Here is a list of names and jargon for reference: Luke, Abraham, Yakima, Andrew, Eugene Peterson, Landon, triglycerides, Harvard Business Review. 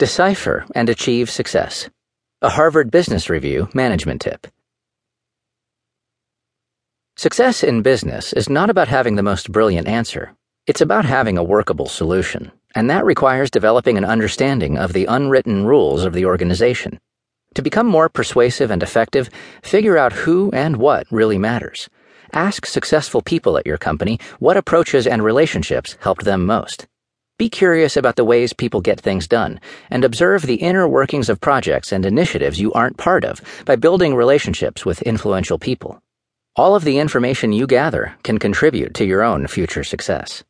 Decipher and achieve success. A Harvard Business Review management tip. Success in business is not about having the most brilliant answer. It's about having a workable solution, and that requires developing an understanding of the unwritten rules of the organization. To become more persuasive and effective, figure out who and what really matters. Ask successful people at your company what approaches and relationships helped them most. Be curious about the ways people get things done, and observe the inner workings of projects and initiatives you aren't part of by building relationships with influential people. All of the information you gather can contribute to your own future success.